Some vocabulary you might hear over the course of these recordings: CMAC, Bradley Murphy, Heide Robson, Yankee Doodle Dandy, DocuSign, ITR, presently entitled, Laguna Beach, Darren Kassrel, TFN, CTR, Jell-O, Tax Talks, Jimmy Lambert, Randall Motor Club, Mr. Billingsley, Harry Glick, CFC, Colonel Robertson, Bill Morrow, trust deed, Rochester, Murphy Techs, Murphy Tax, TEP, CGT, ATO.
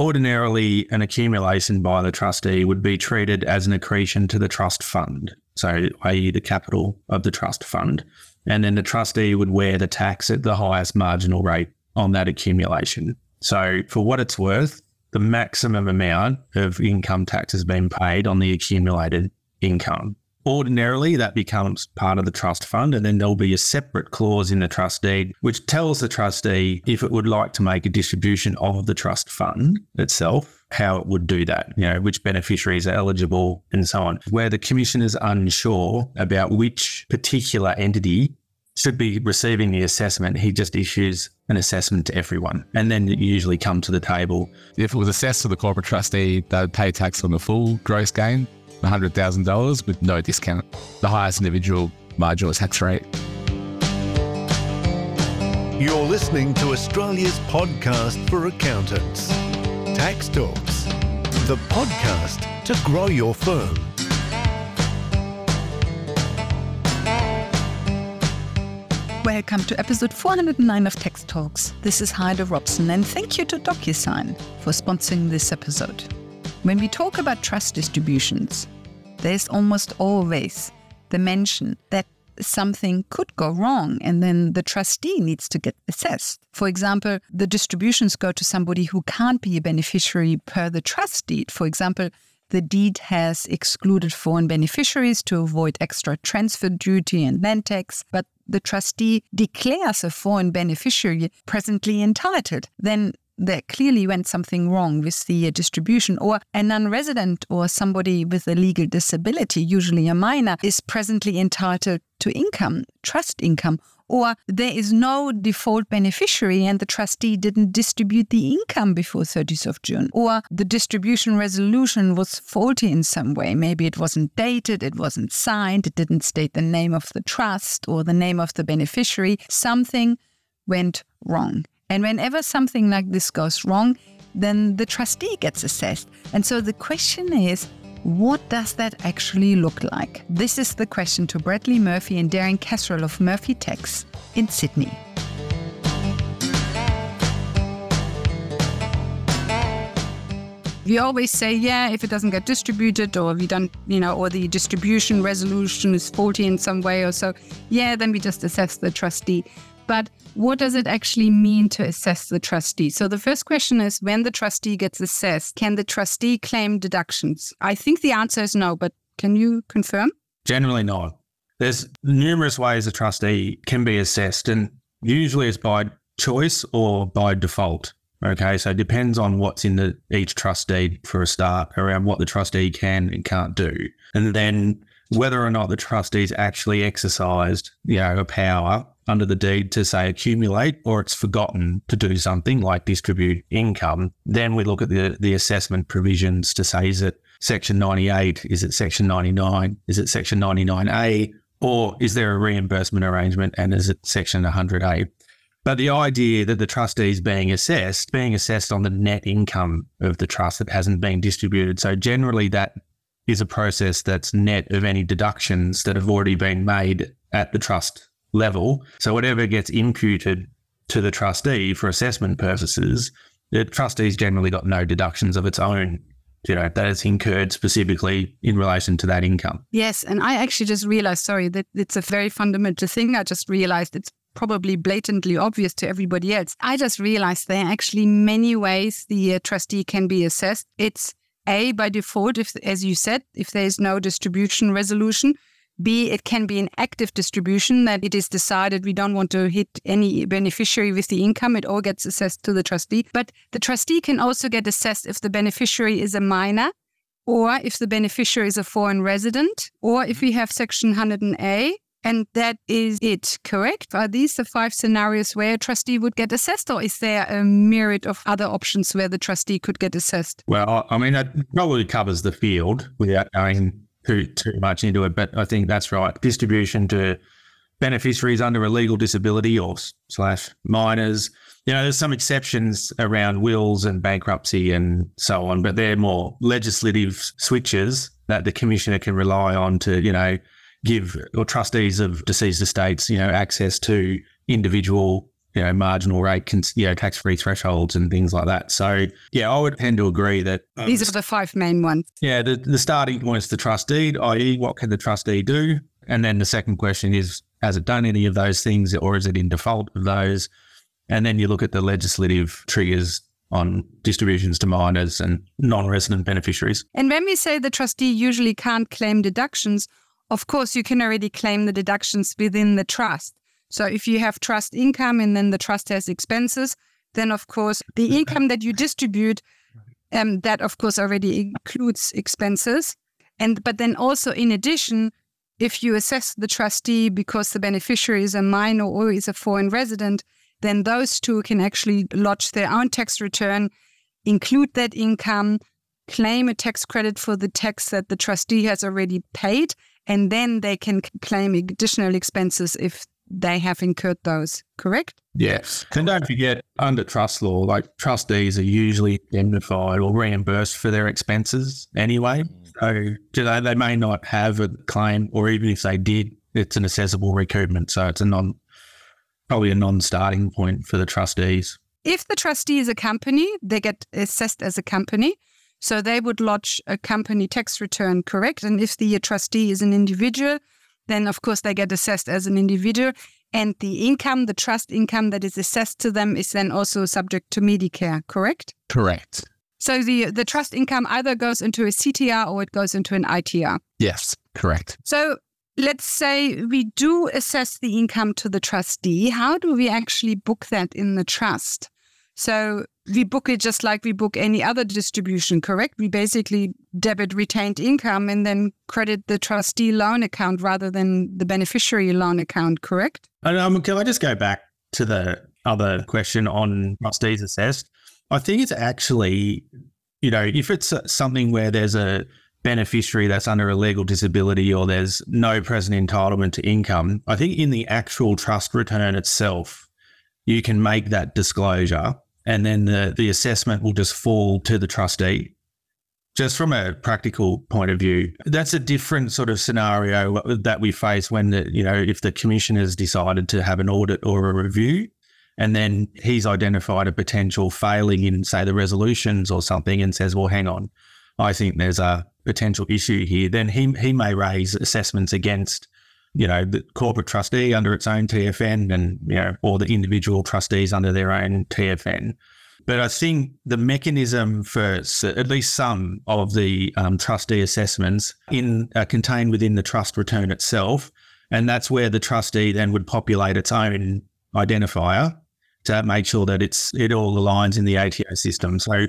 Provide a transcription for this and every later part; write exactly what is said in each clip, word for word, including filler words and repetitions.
ordinarily an accumulation by the trustee would be treated as an accretion to the trust fund, so that is the capital of the trust fund. And then the trustee would wear the tax at the highest marginal rate on that accumulation. So for what it's worth, the maximum amount of income tax has been paid on the accumulated income. Ordinarily, that becomes part of the trust fund, and then there'll be a separate clause in the trust deed which tells the trustee if it would like to make a distribution of the trust fund itself, how it would do that, you know, which beneficiaries are eligible and so on. Where the commission is unsure about which particular entity should be receiving the assessment, he just issues an assessment to everyone, and then you usually come to the table. If it was assessed to the corporate trustee, they would pay tax on the full gross gain, one hundred thousand dollars, with no discount, the highest individual marginal tax rate. You're listening to Australia's podcast for accountants, Tax Talks, the podcast to grow your firm. Welcome to episode four hundred nine of Tax Talks. This is Heide Robson, and thank you to DocuSign for sponsoring this episode. When we talk about trust distributions, there's almost always the mention that something could go wrong and then the trustee needs to get assessed. For example, the distributions go to somebody who can't be a beneficiary per the trust deed. For example, the deed has excluded foreign beneficiaries to avoid extra transfer duty and land tax, but the trustee declares a foreign beneficiary presently entitled. Then there clearly went something wrong with the distribution, or a non-resident or somebody with a legal disability, usually a minor, is presently entitled to income, trust income, or there is no default beneficiary and the trustee didn't distribute the income before thirtieth of June, or the distribution resolution was faulty in some way. Maybe it wasn't dated, it wasn't signed, it didn't state the name of the trust or the name of the beneficiary. Something went wrong. And whenever something like this goes wrong, then the trustee gets assessed. And so the question is, what does that actually look like? This is the question to Bradley Murphy and Darren Kassrel of Murphy Techs in Sydney. We always say, yeah, if it doesn't get distributed, or we don't, you know, or the distribution resolution is faulty in some way or so, yeah, then we just assess the trustee. But what does it actually mean to assess the trustee? So the first question is, when the trustee gets assessed, can the trustee claim deductions? I think the answer is no, but can you confirm? Generally no. There's numerous ways a trustee can be assessed, and usually it's by choice or by default. Okay, so it depends on what's in the each trust deed for a start, around what the trustee can and can't do. And then whether or not the trustee's actually exercised, you know, a power under the deed to, say, accumulate, or it's forgotten to do something like distribute income, then we look at the, the assessment provisions to say, is it Section ninety-eight? Is it Section ninety-nine? Is it Section ninety-nine A? Or is there a reimbursement arrangement, and is it Section one hundred A? But the idea that the trustee is being assessed, being assessed on the net income of the trust that hasn't been distributed. So generally that is a process that's net of any deductions that have already been made at the trust level. So whatever gets imputed to the trustee for assessment purposes, the trustee's generally got no deductions of its own, you know, that is incurred specifically in relation to that income. Yes, and I actually just realised, sorry, that it's a very fundamental thing. I just realised it's probably blatantly obvious to everybody else. I just realised there are actually many ways the uh, trustee can be assessed. It's A, by default, if, as you said, if there is no distribution resolution. B, it can be an active distribution, that it is decided we don't want to hit any beneficiary with the income. It all gets assessed to the trustee. But the trustee can also get assessed if the beneficiary is a minor, or if the beneficiary is a foreign resident, or if we have Section one hundred A. And that is it, correct? Are these the five scenarios where a trustee would get assessed, or is there a myriad of other options where the trustee could get assessed? Well, I mean, that probably covers the field without going too, too much into it, but I think that's right. Distribution to beneficiaries under a legal disability or slash minors. You know, there's some exceptions around wills and bankruptcy and so on, but they're more legislative switches that the commissioner can rely on to, you know, give, or trustees of deceased estates, you know, access to individual you know, marginal rate, cons- you know, tax-free thresholds and things like that. So, yeah, I would tend to agree that... Um, These are the five main ones. Yeah, the, the starting point is the trust deed, that is what can the trustee do? And then the second question is, has it done any of those things or is it in default of those? And then you look at the legislative triggers on distributions to minors and non-resident beneficiaries. And when we say the trustee usually can't claim deductions, of course, you can already claim the deductions within the trust. So if you have trust income and then the trust has expenses, then, of course, the income that you distribute, um, that, of course, already includes expenses. And but then also, in addition, if you assess the trustee because the beneficiary is a minor or is a foreign resident, then those two can actually lodge their own tax return, include that income, claim a tax credit for the tax that the trustee has already paid, and then they can claim additional expenses if they have incurred those, correct? Yes. And don't forget, under trust law, like trustees are usually indemnified or reimbursed for their expenses anyway. So you know, they may not have a claim, or even if they did, it's an assessable recoupment. So it's a non... probably a non-starting point for the trustees. If the trustee is a company, they get assessed as a company. So they would lodge a company tax return, correct? And if the trustee is an individual, then of course they get assessed as an individual. And the income, the trust income that is assessed to them is then also subject to Medicare, correct? Correct. So the, the trust income either goes into a C T R or it goes into an I T R. Yes, correct. So let's say we do assess the income to the trustee. How do we actually book that in the trust? So we book it just like we book any other distribution, correct? We basically debit retained income and then credit the trustee loan account rather than the beneficiary loan account, correct? And, um, can I just go back to the other question on trustees assessed? I think it's actually, you know, if it's something where there's a beneficiary that's under a legal disability or there's no present entitlement to income, I think in the actual trust return itself, you can make that disclosure and then the, the assessment will just fall to the trustee. Just from a practical point of view, that's a different sort of scenario that we face when, the, you know, if the commissioner's decided to have an audit or a review and then he's identified a potential failing in, say, the resolutions or something and says, well, hang on, I think there's a potential issue here, then he he may raise assessments against, you know, the corporate trustee under its own T F N and, you know, or the individual trustees under their own T F N. But I think the mechanism for at least some of the um, trustee assessments in uh, contained within the trust return itself, and that's where the trustee then would populate its own identifier to make sure that it's it all aligns in the A T O system. So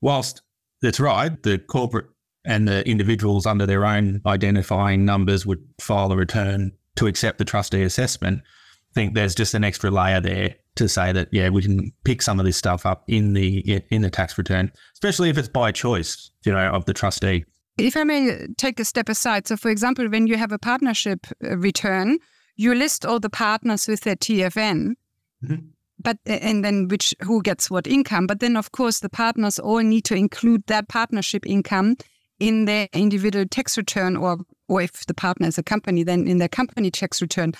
whilst that's right, the corporate and the individuals under their own identifying numbers would file a return to accept the trustee assessment, I think there's just an extra layer there to say that, yeah, we can pick some of this stuff up in the in the tax return, especially if it's by choice, you know, of the trustee. If I may take a step aside. So, for example, when you have a partnership return, you list all the partners with their T F N. Mm-hmm. But and then which who gets what income. But then, of course, the partners all need to include that partnership income in their individual tax return, or or if the partner is a company, then in their company tax return.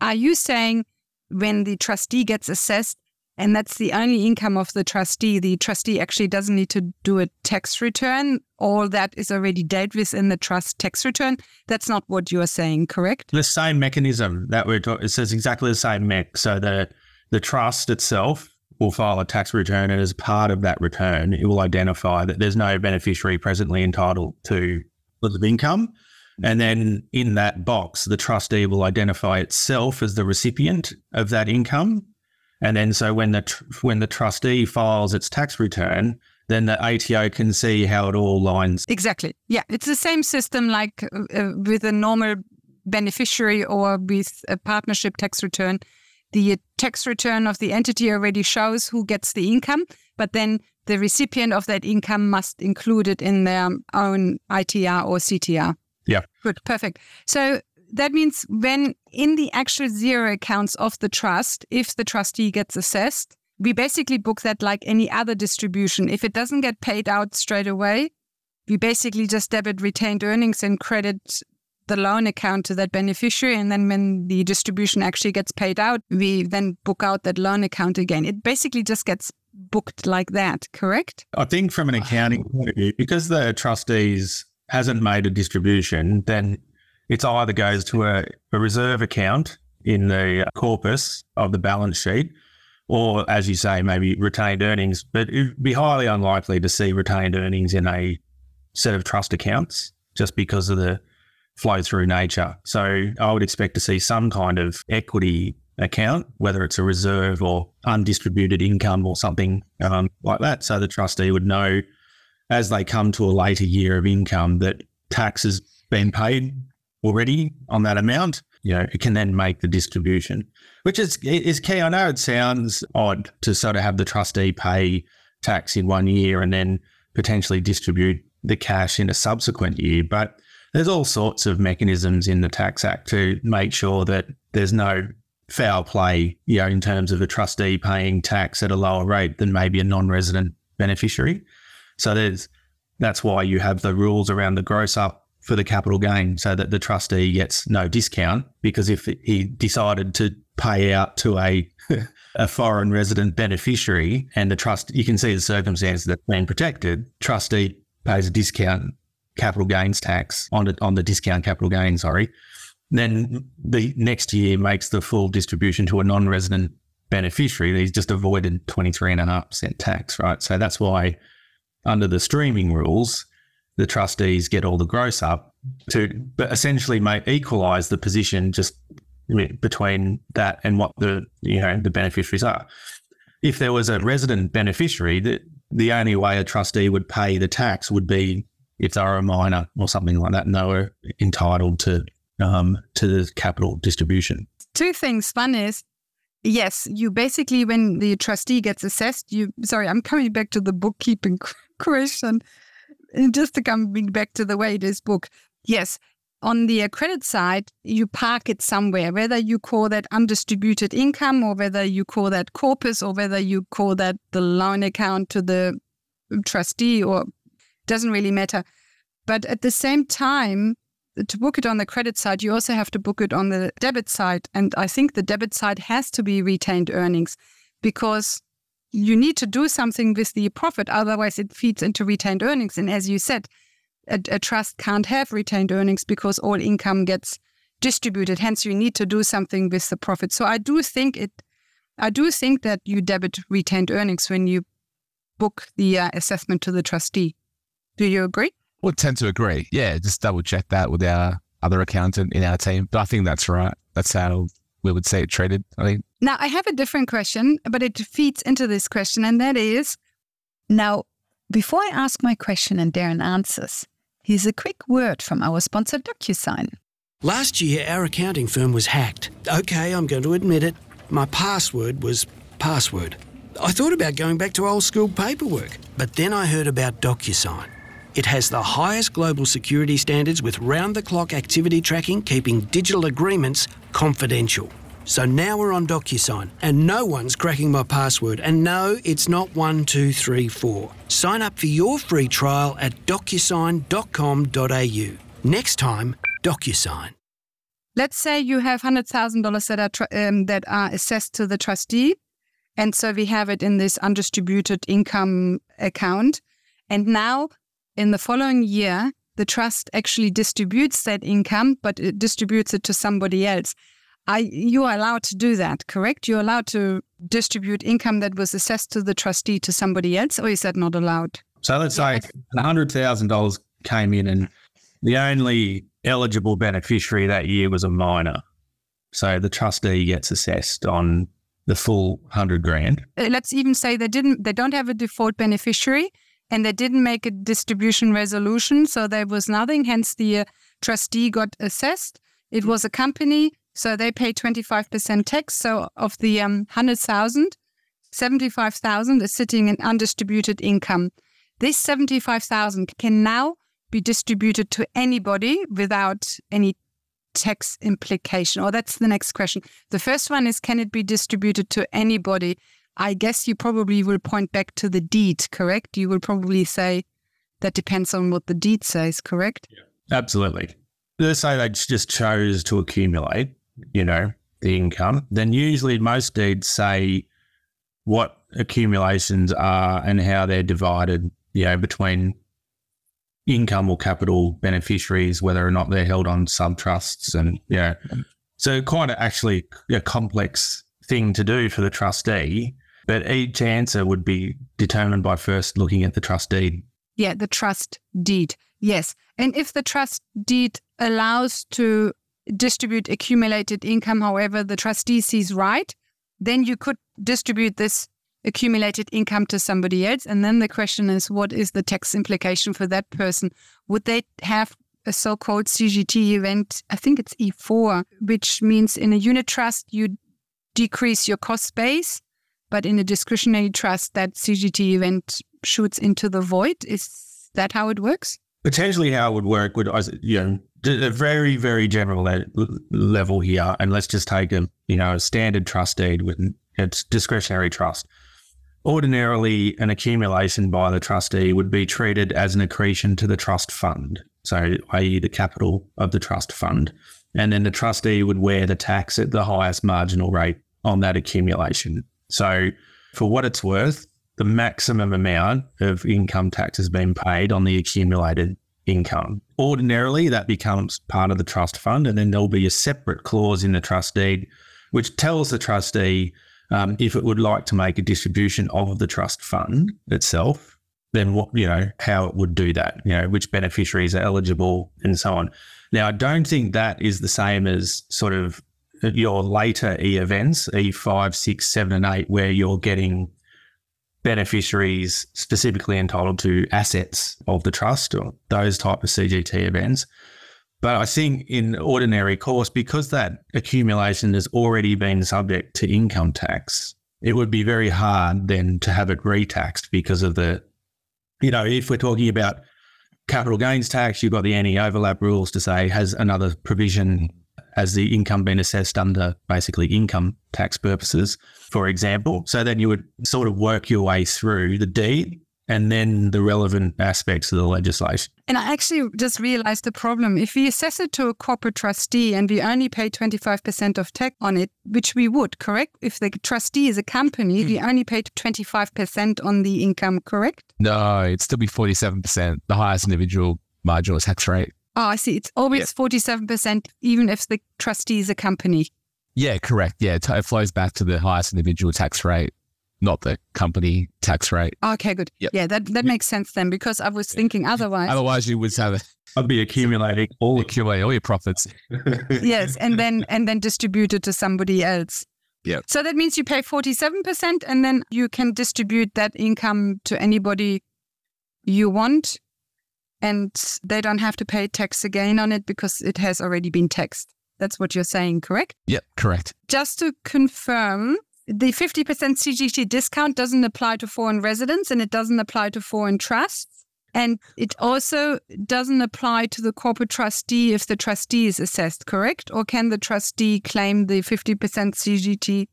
Are you saying when the trustee gets assessed and that's the only income of the trustee, the trustee actually doesn't need to do a tax return? All that is already dealt with in the trust tax return? That's not what you are saying, correct? The same mechanism that we're talking, it says exactly the same mech. So the the trust itself will file a tax return, and as part of that return, it will identify that there's no beneficiary presently entitled to the income. And then in that box, the trustee will identify itself as the recipient of that income. And then so when the tr- when the trustee files its tax return, then the A T O can see how it all lines. Exactly. Yeah, it's the same system like uh, with a normal beneficiary or with a partnership tax return. The tax return of the entity already shows who gets the income, but then the recipient of that income must include it in their own I T R or C T R. Yeah. Good. Perfect. So that means when in the actual zero accounts of the trust, if the trustee gets assessed, we basically book that like any other distribution. If it doesn't get paid out straight away, we basically just debit retained earnings and credit the loan account to that beneficiary. And then when the distribution actually gets paid out, we then book out that loan account again. It basically just gets booked like that, correct? I think from an accounting point of view, because the trustees hasn't made a distribution, then it's either goes to a, a reserve account in the corpus of the balance sheet, or as you say, maybe retained earnings, but it'd be highly unlikely to see retained earnings in a set of trust accounts just because of the flow through nature. So I would expect to see some kind of equity account, whether it's a reserve or undistributed income or something um, like that. So the trustee would know as they come to a later year of income that tax has been paid already on that amount. You know, it can then make the distribution, which is is key. I know it sounds odd to sort of have the trustee pay tax in one year and then potentially distribute the cash in a subsequent year, but there's all sorts of mechanisms in the Tax Act to make sure that there's no foul play, you know, in terms of a trustee paying tax at a lower rate than maybe a non-resident beneficiary. So there's that's why you have the rules around the gross up for the capital gain, so that the trustee gets no discount, because if he decided to pay out to a a foreign resident beneficiary and the trust, you can see the circumstances that's been protected, trustee pays a discount capital gains tax on the, on the discount capital gain, sorry, then the next year makes the full distribution to a non-resident beneficiary. He's just avoided twenty-three point five percent tax, right? So that's why under the streaming rules, the trustees get all the gross up to essentially make equalise the position just between that and what the, you know, the beneficiaries are. If there was a resident beneficiary, the, the only way a trustee would pay the tax would be if they were a minor or something like that, and they were entitled to um, to the capital distribution. Two things. One is, yes, you basically, when the trustee gets assessed, you, sorry, I'm coming back to the bookkeeping question. Just to come back to the way it is booked, yes, on the credit side, you park it somewhere, whether you call that undistributed income or whether you call that corpus or whether you call that the loan account to the trustee, or doesn't really matter. But at the same time, to book it on the credit side, you also have to book it on the debit side. And I think the debit side has to be retained earnings, because you need to do something with the profit, otherwise it feeds into retained earnings. And as you said, a, a trust can't have retained earnings because all income gets distributed. Hence, you need to do something with the profit. So I do think it, I do think that you debit retained earnings when you book the uh, assessment to the trustee. Do you agree? We'll tend to agree. Yeah, just double check that with our other accountant in our team. But I think that's right. That's how we would say it traded, I think. Now, I have a different question, but it feeds into this question, and that is, now, before I ask my question and Darren answers, here's a quick word from our sponsor, DocuSign. Last year, our accounting firm was hacked. Okay, I'm going to admit it. My password was password. I thought about going back to old school paperwork, but then I heard about DocuSign. It has the highest global security standards with round-the-clock activity tracking, keeping digital agreements confidential. So now we're on DocuSign, and no one's cracking my password. And no, it's not one two three four. Sign up for your free trial at docu sign dot com dot a u. Next time, DocuSign. Let's say you have one hundred thousand dollars that are, tr- um, that are assessed to the trustee, and so we have it in this undistributed income account. And now, in the following year, the trust actually distributes that income, but it distributes it to somebody else. I, you are allowed to do that, correct? You're allowed to distribute income that was assessed to the trustee to somebody else, or is that not allowed? So let's yeah. say one hundred thousand dollars came in, and the only eligible beneficiary that year was a minor. So the trustee gets assessed on the full one hundred grand. Let's even say they didn't. They don't have a default beneficiary, and they didn't make a distribution resolution, so there was nothing. Hence, the uh, trustee got assessed. It was a company. So they pay twenty-five percent tax. So of the um, one hundred thousand, seventy-five thousand is sitting in undistributed income. This seventy-five thousand can now be distributed to anybody without any tax implication. Or that's the next question. The first one is, can it be distributed to anybody? I guess you probably will point back to the deed, correct? You will probably say that depends on what the deed says, correct? Yeah, absolutely. let's say they just chose to accumulate, you know, the income, then usually most deeds say what accumulations are and how they're divided, you know, between income or capital beneficiaries, whether or not they're held on sub-trusts. And, yeah, you know, so quite a, actually a complex thing to do for the trustee, but each answer would be determined by first looking at the trust deed. Yeah, the trust deed, yes. And if the trust deed allows to distribute accumulated income, however the trustee sees right, then you could distribute this accumulated income to somebody else. And then the question is, what is the tax implication for that person? Would they have a so-called C G T event? I think it's E four, which means in a unit trust, you decrease your cost base, but in a discretionary trust, that C G T event shoots into the void. Is that how it works? Potentially how it would work would, you know, a very, very general le- level here. And let's just take a, you know, a standard trust deed with a discretionary trust. Ordinarily, an accumulation by the trustee would be treated as an accretion to the trust fund, so that is the capital of the trust fund. And then the trustee would wear the tax at the highest marginal rate on that accumulation. So for what it's worth, the maximum amount of income tax has been paid on the accumulated income. Ordinarily, that becomes part of the trust fund, and then there'll be a separate clause in the trust deed which tells the trustee Um, if it would like to make a distribution of the trust fund itself, then what, you know, how it would do that, you know, which beneficiaries are eligible and so on. Now, I don't think that is the same as sort of your later E events, E five, six, seven and eight, where you're getting beneficiaries specifically entitled to assets of the trust or those type of C G T events. But I think in ordinary course, because that accumulation has already been subject to income tax, it would be very hard then to have it retaxed because of the, you know, if we're talking about capital gains tax, you've got the anti-overlap rules to say, has another provision, has the income been assessed under basically income tax purposes, for example. So then you would sort of work your way through the deed and then the relevant aspects of the legislation. And I actually just realized the problem. If we assess it to a corporate trustee and we only pay twenty-five percent of tax on it, which we would, correct? If the trustee is a company, mm. we only pay twenty-five percent on the income, correct? No, it'd still be forty-seven percent, the highest individual marginal tax rate. Oh, I see. It's always yeah. forty-seven percent, even if the trustee is a company. Yeah, correct. Yeah, it flows back to the highest individual tax rate, not the company tax rate. Okay, good. Yep. Yeah, that, that makes sense then, because I was thinking otherwise. Otherwise you would have a... I'd be accumulating all, accumulate all your profits. Yes, and then and then distribute it to somebody else. Yeah. So that means you pay forty-seven percent and then you can distribute that income to anybody you want and they don't have to pay tax again on it because it has already been taxed. That's what you're saying, correct? Yep, correct. Just to confirm... the fifty percent C G T discount doesn't apply to foreign residents and it doesn't apply to foreign trusts. And it also doesn't apply to the corporate trustee if the trustee is assessed, correct? Or can the trustee claim the fifty percent C G T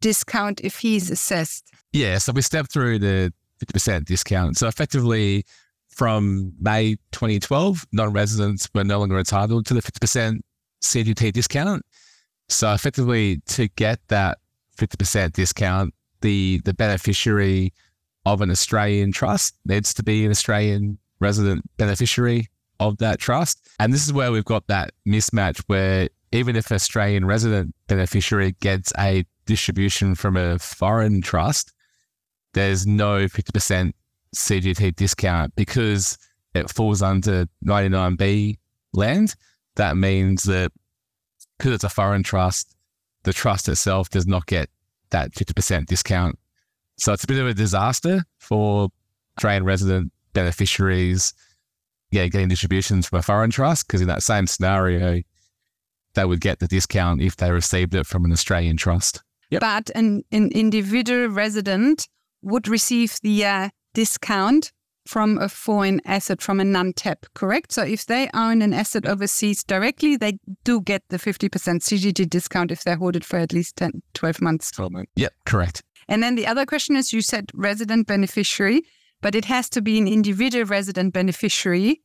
discount if he's assessed? Yeah, so we stepped through the fifty percent discount. So effectively from May twenty twelve, non-residents were no longer entitled to the fifty percent C G T discount. So effectively to get that fifty percent discount, the the beneficiary of an Australian trust needs to be an Australian resident beneficiary of that trust. And this is where we've got that mismatch where even if an Australian resident beneficiary gets a distribution from a foreign trust, there's no fifty percent C G T discount because it falls under ninety-nine B land. That means that because it's a foreign trust, the trust itself does not get that fifty percent discount. So it's a bit of a disaster for Australian resident beneficiaries yeah, getting distributions from a foreign trust because in that same scenario, they would get the discount if they received it from an Australian trust. Yep. But an, an individual resident would receive the uh, discount from a foreign asset, from a non-T E P, correct? So if they own an asset overseas directly, they do get the fifty percent C G T discount if they hold it for at least ten, twelve months. twelve months. Yep, correct. And then the other question is, you said resident beneficiary, but it has to be an individual resident beneficiary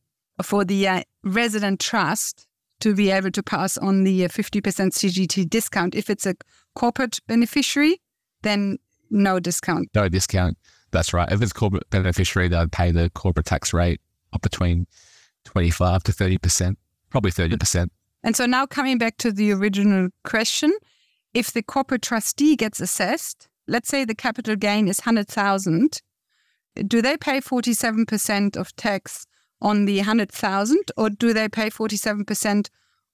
for the uh, resident trust to be able to pass on the fifty percent C G T discount. If it's a corporate beneficiary, then no discount. No discount. That's right. If it's corporate beneficiary, they'll pay the corporate tax rate up between twenty-five to thirty percent, probably thirty percent. And so now coming back to the original question, if the corporate trustee gets assessed, let's say the capital gain is one hundred thousand, do they pay forty-seven percent of tax on the one hundred thousand, or do they pay forty-seven percent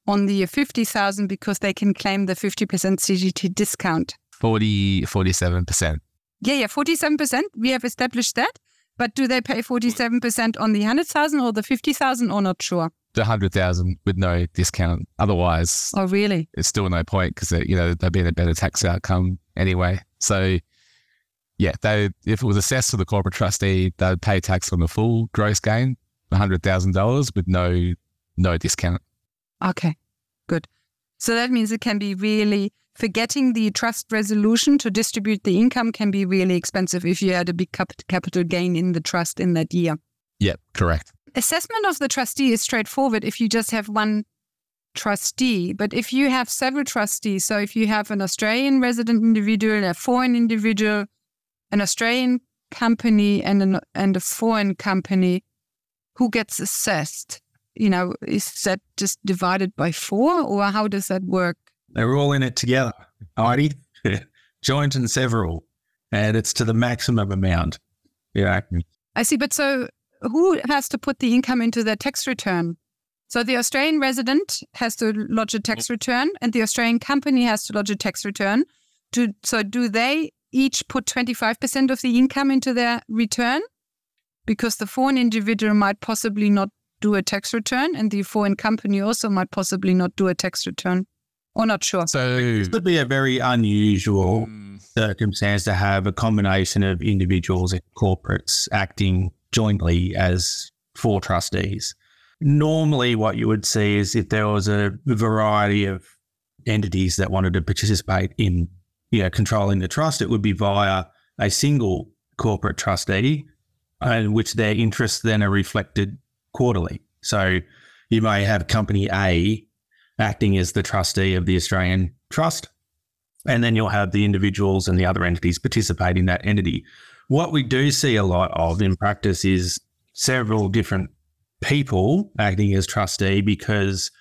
on the fifty thousand because they can claim the fifty percent C G T discount? forty, forty-seven percent. Yeah, yeah, forty-seven percent. We have established that. But do they pay forty-seven percent on the one hundred thousand or the fifty thousand, or not sure? The one hundred thousand with no discount. Otherwise, oh, really? It's still no point because, you know, they'd be in a better tax outcome anyway. So, yeah, they if it was assessed to the corporate trustee, they'd pay tax on the full gross gain, one hundred thousand dollars with no no discount. Okay, good. So that means it can be really, forgetting the trust resolution to distribute the income can be really expensive if you had a big cap- capital gain in the trust in that year. Yep, correct. Assessment of the trustee is straightforward if you just have one trustee. But if you have several trustees, so if you have an Australian resident individual, a foreign individual, an Australian company and an, and a foreign company, who gets assessed? You know, is that just divided by four, or how does that work? They're all in it together, Heidi, joint and several, and it's to the maximum amount. Yeah, I see. But so who has to put the income into their tax return? So the Australian resident has to lodge a tax return, and the Australian company has to lodge a tax return. Do, so do they each put twenty-five percent of the income into their return? Because the foreign individual might possibly not do a tax return, and the foreign company also might possibly not do a tax return, or not sure. So it would be a very unusual um, circumstance to have a combination of individuals and corporates acting jointly as four trustees. Normally what you would see is if there was a variety of entities that wanted to participate in, you know, controlling the trust, it would be via a single corporate trustee, in which their interests then are reflected quarterly. So you may have company A acting as the trustee of the Australian trust, and then you'll have the individuals and the other entities participate in that entity. What we do see a lot of in practice is several different people acting as trustee because,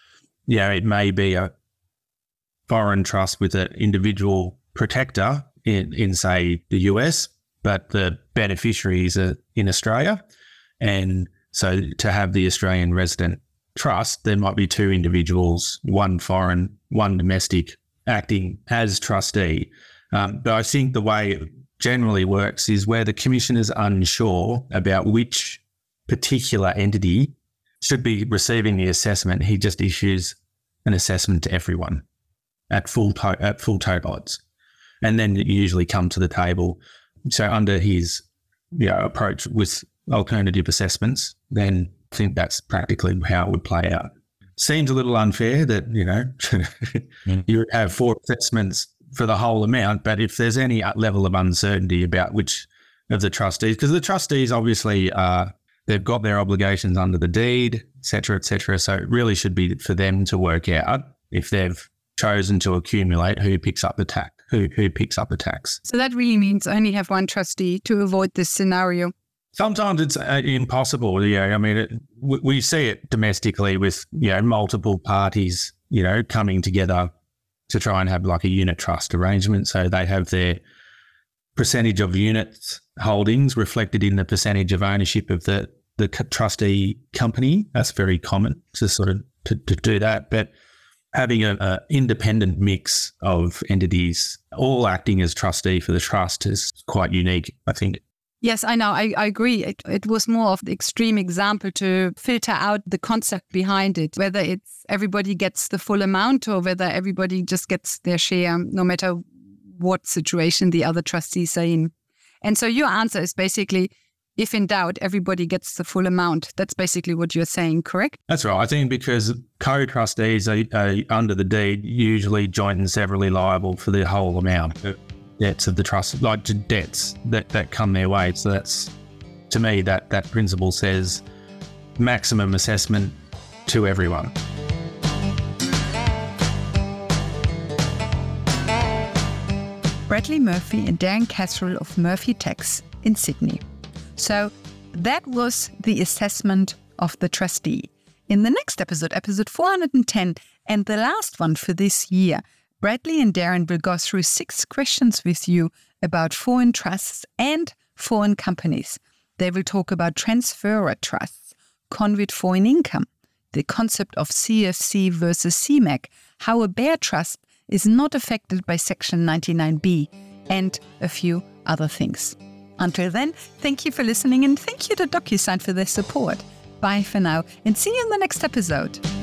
you know, it may be a foreign trust with an individual protector in, in say, the U S, but the beneficiaries are in Australia. And so to have the Australian resident trust, there might be two individuals, one foreign, one domestic, acting as trustee. Um, but I think the way it generally works is where the commission is unsure about which particular entity should be receiving the assessment, he just issues an assessment to everyone at full to- at full total odds. And then you usually come to the table. So under his, you know, approach with alternative assessments, then I think that's practically how it would play out. Seems a little unfair that, you know, you have four assessments for the whole amount, but if there's any level of uncertainty about which of the trustees, because the trustees obviously, uh, they've got their obligations under the deed, et cetera, et cetera. So it really should be for them to work out if they've chosen to accumulate who picks up the tax, who, who picks up the tax. So that really means only have one trustee to avoid this scenario. Sometimes it's uh, impossible. You know, I mean, it, we, we see it domestically with, you know, multiple parties, you know, coming together to try and have like a unit trust arrangement. So they have their percentage of units holdings reflected in the percentage of ownership of the, the trustee company. That's very common to sort of to, to do that. But having an independent mix of entities all acting as trustee for the trust is quite unique, I think. Yes, I know. I, I agree. It, it was more of the extreme example to filter out the concept behind it, whether it's everybody gets the full amount or whether everybody just gets their share, no matter what situation the other trustees are in. And so your answer is basically, if in doubt, everybody gets the full amount. That's basically what you're saying, correct? That's right. I think because co-trustees are, are under the deed usually joint and severally liable for the whole amount. Debts of the trust, like debts that, that come their way. So that's, to me, that, that principle says maximum assessment to everyone. Bradley Murphy and Darren Kassrel of Murphy Tax in Sydney. So that was the assessment of the trustee. In the next episode, episode four hundred ten, and the last one for this year, Bradley and Darren will go through six questions with you about foreign trusts and foreign companies. They will talk about transferor trusts, conduit foreign income, the concept of C F C versus C M A C, how a bare trust is not affected by Section ninety-nine B, and a few other things. Until then, thank you for listening and thank you to DocuSign for their support. Bye for now and see you in the next episode.